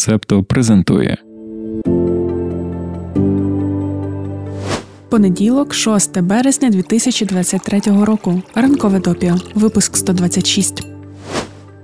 Себто презентує. Понеділок, 6 березня 2023 року. Ранкове допіо. Випуск 126.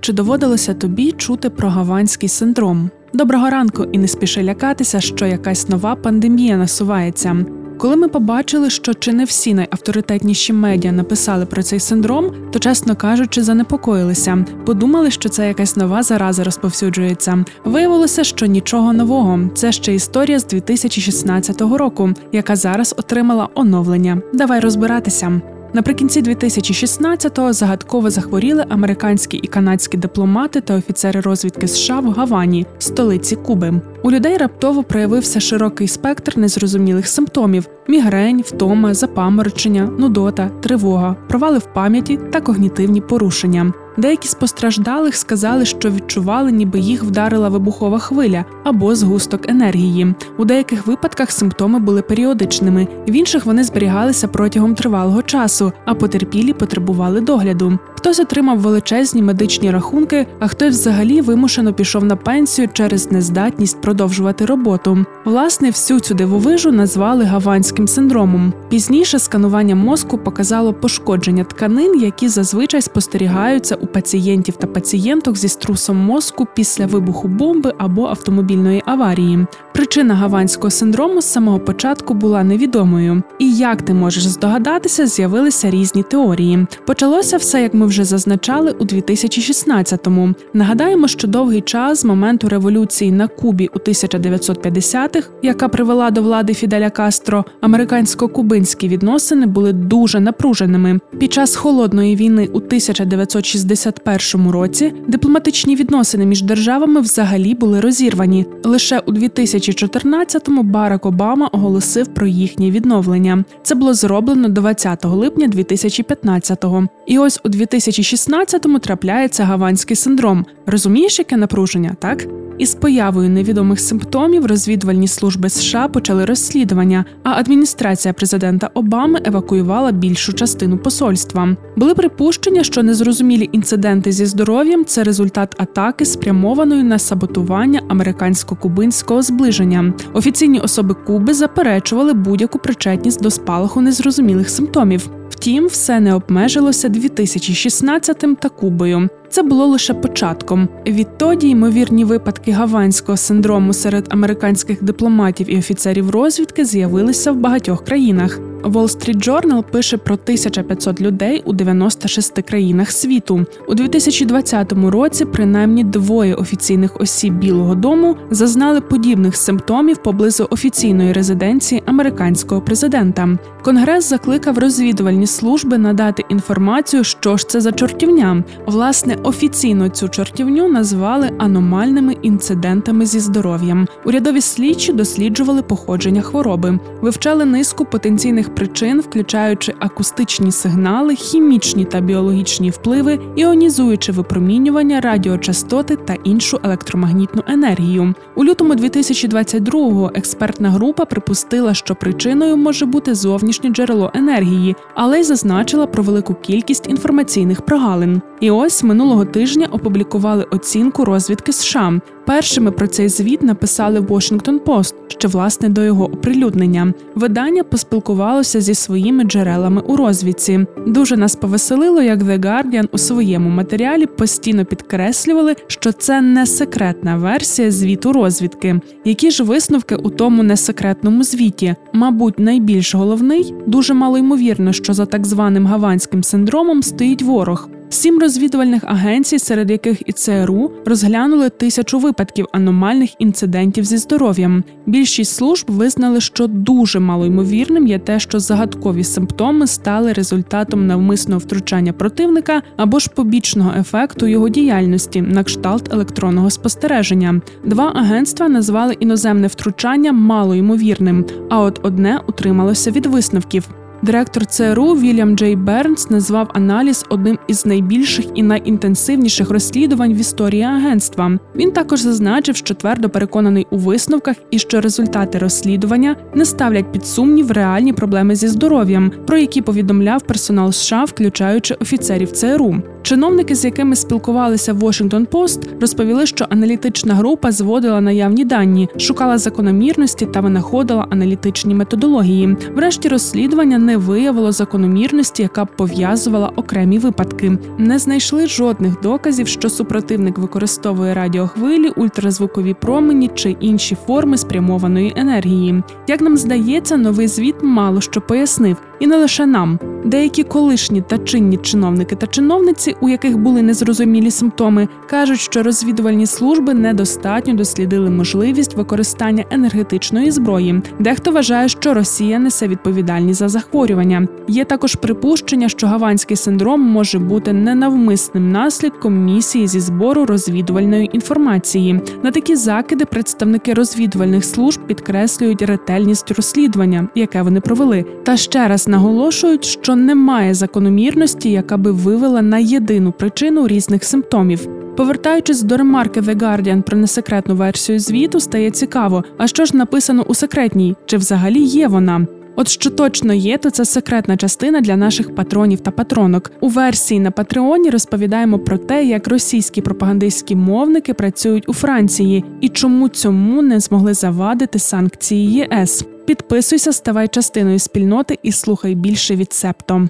Чи доводилося тобі чути про гаванський синдром? Доброго ранку і не спіши лякатися, що якась нова пандемія насувається. Коли ми побачили, що чи не всі найавторитетніші медіа написали про цей синдром, то, чесно кажучи, занепокоїлися. Подумали, що це якась нова зараза розповсюджується. Виявилося, що нічого нового. Це ще історія з 2016 року, яка зараз отримала оновлення. Давай розбиратися. Наприкінці 2016-го загадково захворіли американські і канадські дипломати та офіцери розвідки США в Гавані, столиці Куби. У людей раптово проявився широкий спектр незрозумілих симптомів – мігрень, втома, запаморочення, нудота, тривога, провали в пам'яті та когнітивні порушення. Деякі з постраждалих сказали, що відчували, ніби їх вдарила вибухова хвиля або згусток енергії. У деяких випадках симптоми були періодичними, в інших вони зберігалися протягом тривалого часу, а потерпілі потребували догляду. Хтось отримав величезні медичні рахунки, а хтось взагалі вимушено пішов на пенсію через нездатність продовжувати роботу. Власне, всю цю дивовижу назвали гаванським синдромом. Пізніше сканування мозку показало пошкодження тканин, які зазвичай спостерігаються у пацієнтів та пацієнток зі струсом мозку після вибуху бомби або автомобільної аварії. Причина гаванського синдрому з самого початку була невідомою. І, як ти можеш здогадатися, з'явилися різні теорії. Почалося все, як ми вже зазначали, у 2016-му. Нагадаємо, що довгий час з моменту революції на Кубі у 1950-х, яка привела до влади Фіделя Кастро, американсько-кубинські відносини були дуже напруженими. Під час Холодної війни у 1961 році дипломатичні відносини між державами взагалі були розірвані. Лише у 2014-му Барак Обама оголосив про їхнє відновлення. Це було зроблено 20 липня 2015-го. І ось у 2016-му трапляється гаванський синдром. Розумієш, яке напруження, так? Із появою невідомих симптомів розвідувальні служби США почали розслідування, а адміністрація президента Обами евакуювала більшу частину посольства. Були припущення, що незрозумілі інциденти зі здоров'ям – це результат атаки, спрямованої на саботування американсько-кубинського зближення. Офіційні особи Куби заперечували будь-яку причетність до спалаху незрозумілих симптомів. Втім, все не обмежилося 2016-м та Кубою. Це було лише початком. Відтоді ймовірні випадки гаванського синдрому серед американських дипломатів і офіцерів розвідки з'явилися в багатьох країнах. Wall Street Journal пише про 1500 людей у 96 країнах світу. У 2020 році принаймні двоє офіційних осіб Білого дому зазнали подібних симптомів поблизу офіційної резиденції американського президента. Конгрес закликав розвідувальні служби надати інформацію, що ж це за чортівня. Власне, офіційно цю чортівню назвали аномальними інцидентами зі здоров'ям. Урядові слідчі досліджували походження хвороби, вивчали низку потенційних причин, включаючи акустичні сигнали, хімічні та біологічні впливи, іонізуючи випромінювання, радіочастоти та іншу електромагнітну енергію. У лютому 2022-го експертна група припустила, що причиною може бути зовнішнє джерело енергії, але й зазначила про велику кількість інформаційних прогалин. І ось минулого тижня опублікували оцінку розвідки США. Першими про цей звіт написали Washington Post, ще, власне, до його оприлюднення. Видання поспілкувалося зі своїми джерелами у розвідці. Дуже нас повеселило, як The Guardian у своєму матеріалі постійно підкреслювали, що це не секретна версія звіту розвідки. Які ж висновки у тому несекретному звіті? Мабуть, найбільш головний? Дуже малоймовірно, що за так званим гаванським синдромом стоїть ворог. 7 розвідувальних агенцій, серед яких і ЦРУ, розглянули 1000 випадків аномальних інцидентів зі здоров'ям. Більшість служб визнали, що дуже малоймовірним є те, що загадкові симптоми стали результатом навмисного втручання противника або ж побічного ефекту його діяльності на кшталт електронного спостереження. 2 агентства назвали іноземне втручання малоймовірним, а от одне утрималося від висновків. Директор ЦРУ Вільям Джей Бернс назвав аналіз одним із найбільших і найінтенсивніших розслідувань в історії агентства. Він також зазначив, що твердо переконаний у висновках і що результати розслідування не ставлять під сумнів реальні проблеми зі здоров'ям, про які повідомляв персонал США, включаючи офіцерів ЦРУ. Чиновники, з якими спілкувалися Washington Post, розповіли, що аналітична група зводила наявні дані, шукала закономірності та винаходила аналітичні методології. Врешті розслідування не виявило закономірності, яка б пов'язувала окремі випадки. Не знайшли жодних доказів, що супротивник використовує радіохвилі, ультразвукові промені чи інші форми спрямованої енергії. Як нам здається, новий звіт мало що пояснив. І не лише нам. Деякі колишні та чинні чиновники та чиновниці, у яких були незрозумілі симптоми, кажуть, що розвідувальні служби недостатньо дослідили можливість використання енергетичної зброї. Дехто вважає, що Росія несе відповідальність за захворювання. Є також припущення, що Гаванський синдром може бути ненавмисним наслідком місії зі збору розвідувальної інформації. На такі закиди представники розвідувальних служб підкреслюють ретельність розслідування, яке вони провели. Та ще раз наголошують, що немає закономірності, яка би вивела на єдину причину різних симптомів. Повертаючись до ремарки The Guardian про несекретну версію звіту, стає цікаво, а що ж написано у секретній? Чи взагалі є вона? От що точно є, то це секретна частина для наших патронів та патронок. У версії на Патреоні розповідаємо про те, як російські пропагандистські мовники працюють у Франції і чому цьому не змогли завадити санкції ЄС. Підписуйся, ставай частиною спільноти і слухай більше від себто.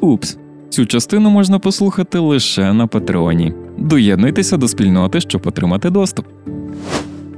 Упс. Цю частину можна послухати лише на Патреоні. Доєднуйтеся до спільноти, щоб отримати доступ.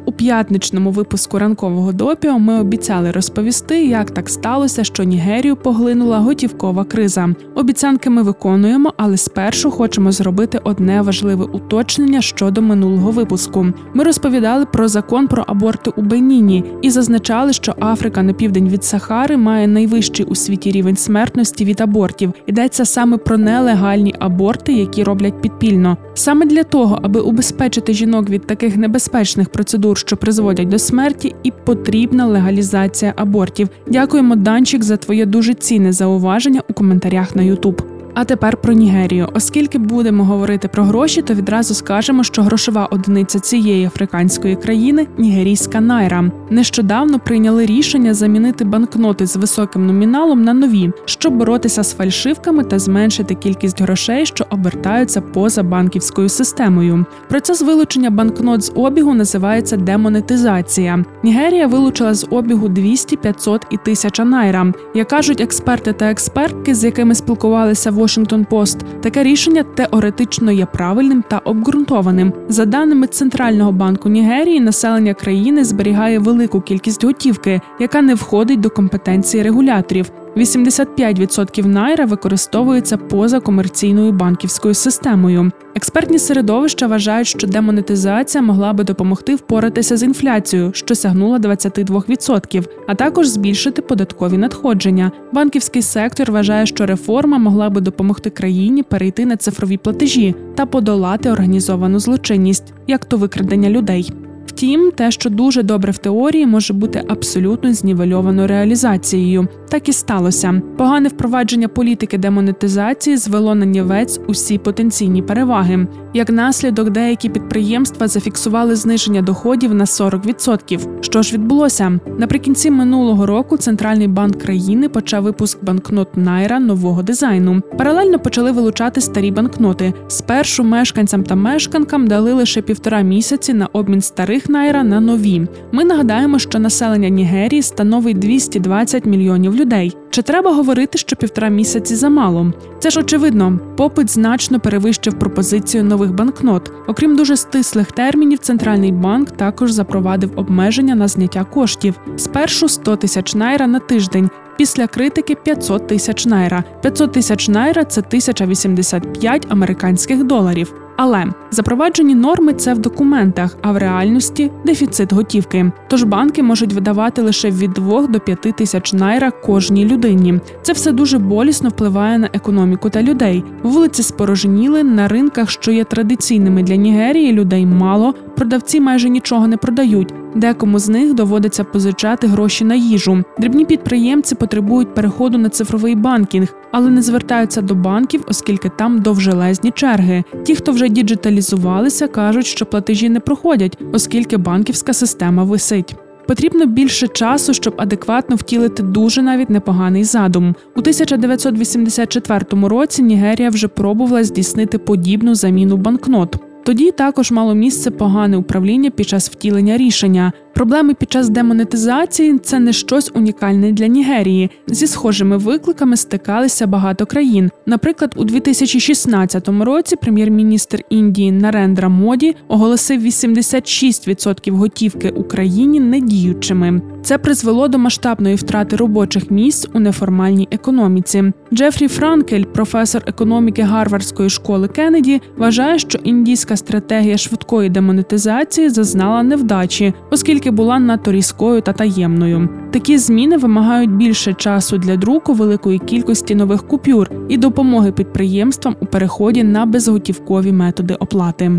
У п'ятничному випуску ранкового допіо ми обіцяли розповісти, як так сталося, що Нігерію поглинула готівкова криза. Обіцянки ми виконуємо, але спершу хочемо зробити одне важливе уточнення щодо минулого випуску. Ми розповідали про закон про аборти у Беніні і зазначали, що Африка на південь від Сахари має найвищий у світі рівень смертності від абортів. Йдеться саме про нелегальні аборти, які роблять підпільно. Саме для того, аби убезпечити жінок від таких небезпечних процедур, що призводять до смерті, і потрібна легалізація абортів. Дякуємо, Данчик, за твоє дуже цінне зауваження у коментарях на YouTube. А тепер про Нігерію. Оскільки будемо говорити про гроші, то відразу скажемо, що грошова одиниця цієї африканської країни – нігерійська найра. Нещодавно прийняли рішення замінити банкноти з високим номіналом на нові, щоб боротися з фальшивками та зменшити кількість грошей, що обертаються поза банківською системою. Процес вилучення банкнот з обігу називається демонетизація. Нігерія вилучила з обігу 200, 500 і 1000 найра. Як кажуть експерти та експертки, з якими спілкувалися Washington Post, таке рішення теоретично є правильним та обґрунтованим. За даними Центрального банку Нігерії, населення країни зберігає велику кількість готівки, яка не входить до компетенції регуляторів. 85% найра використовується поза комерційною банківською системою. Експертні середовища вважають, що демонетизація могла би допомогти впоратися з інфляцією, що сягнула 22%, а також збільшити податкові надходження. Банківський сектор вважає, що реформа могла би допомогти країні перейти на цифрові платежі та подолати організовану злочинність, як то викрадення людей. Втім, те, що дуже добре в теорії, може бути абсолютно знівельовано реалізацією. Так і сталося. Погане впровадження політики демонетизації звело на нівець усі потенційні переваги. Як наслідок, деякі підприємства зафіксували зниження доходів на 40%. Що ж відбулося? Наприкінці минулого року Центральний банк країни почав випуск банкнот найра нового дизайну. Паралельно почали вилучати старі банкноти. Спершу мешканцям та мешканкам дали лише 1,5 місяці на обмін старих найра на нові. Ми нагадаємо, що населення Нігерії становить 220 мільйонів людей. Чи треба говорити, що 1,5 місяці замало? Це ж очевидно. Попит значно перевищив пропозицію нових банкнот. Окрім дуже стислих термінів, Центральний банк також запровадив обмеження на зняття коштів. Спершу 100 тисяч найра на тиждень. Після критики 500 тисяч найра. 500 тисяч найра – це 1085 американських доларів. Але запроваджені норми – це в документах, а в реальності – дефіцит готівки. Тож банки можуть видавати лише від 2 до 5 тисяч найра кожній людині. Це все дуже болісно впливає на економіку та людей. Вулиці спорожніли, на ринках, що є традиційними для Нігерії, людей мало, продавці майже нічого не продають. Декому з них доводиться позичати гроші на їжу. Дрібні підприємці потребують переходу на цифровий банкінг, але не звертаються до банків, оскільки там довжелезні черги. Ті, хто вже діджиталізувалися, кажуть, що платежі не проходять, оскільки банківська система висить. Потрібно більше часу, щоб адекватно втілити дуже навіть непоганий задум. У 1984 році Нігерія вже пробувала здійснити подібну заміну банкнот. Тоді також мало місце погане управління під час втілення рішення. Проблеми під час демонетизації – це не щось унікальне для Нігерії. Зі схожими викликами стикалися багато країн. Наприклад, у 2016 році прем'єр-міністр Індії Нарендра Моді оголосив 86% готівки Україні недіючими. Це призвело до масштабної втрати робочих місць у неформальній економіці. Джеффрі Франкель, професор економіки Гарвардської школи Кеннеді, вважає, що індійська стратегія швидкої демонетизації зазнала невдачі, оскільки була надто різкою та таємною. Такі зміни вимагають більше часу для друку великої кількості нових купюр і допомоги підприємствам у переході на безготівкові методи оплати.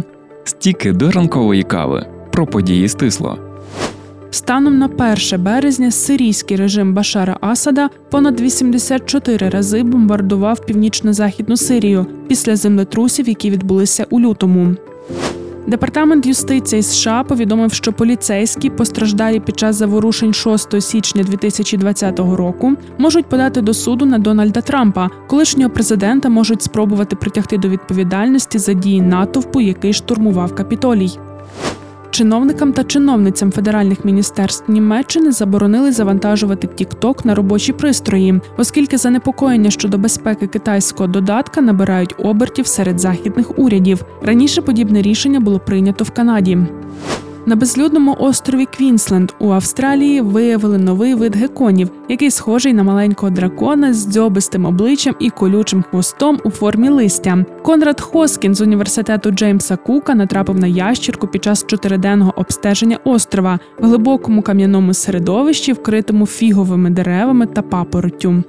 Стіки до ранкової кави. Про події стисло. Станом на 1 березня сирійський режим Башара Асада понад 84 рази бомбардував північно-західну Сирію після землетрусів, які відбулися у лютому. Департамент юстиції США повідомив, що поліцейські, постраждалі під час заворушень 6 січня 2020 року, можуть подати до суду на Дональда Трампа. Колишнього президента можуть спробувати притягти до відповідальності за дії натовпу, який штурмував Капітолій. Чиновникам та чиновницям федеральних міністерств Німеччини заборонили завантажувати TikTok на робочі пристрої, оскільки занепокоєння щодо безпеки китайського додатка набирають обертів серед західних урядів. Раніше подібне рішення було прийнято в Канаді. На безлюдному острові Квінсленд у Австралії виявили новий вид гекконів, який схожий на маленького дракона з дзьобистим обличчям і колючим хвостом у формі листя. Конрад Хоскін з університету Джеймса Кука натрапив на ящірку під час 4-денного обстеження острова в глибокому кам'яному середовищі, вкритому фіговими деревами та папороттю.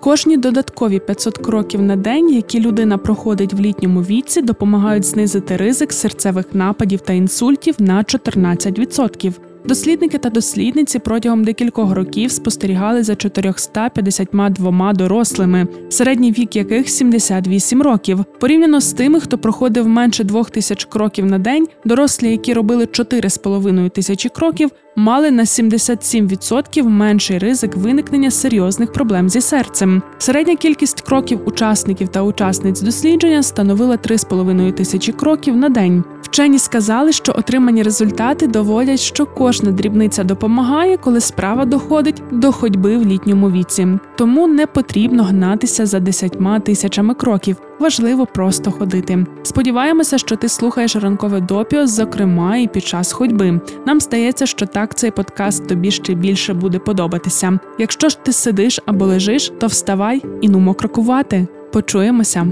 Кожні додаткові 500 кроків на день, які людина проходить в літньому віці, допомагають знизити ризик серцевих нападів та інсультів на 14%. Дослідники та дослідниці протягом декількох років спостерігали за 452 дорослими, середній вік яких 78 років. Порівняно з тими, хто проходив менше 2000 кроків на день, дорослі, які робили 4,5 тисячі кроків, мали на 77% менший ризик виникнення серйозних проблем зі серцем. Середня кількість кроків учасників та учасниць дослідження становила 3,5 тисячі кроків на день. Вчені сказали, що отримані результати доводять, що кожна дрібниця допомагає, коли справа доходить до ходьби в літньому віці. Тому не потрібно гнатися за 10 тисячами кроків. Важливо просто ходити. Сподіваємося, що ти слухаєш ранкове допіо, зокрема і під час ходьби. Нам здається, що так цей подкаст тобі ще більше буде подобатися. Якщо ж ти сидиш або лежиш, то вставай і нумо крокувати. Почуємося.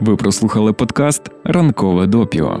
Ви прослухали подкаст «Ранкове допіо».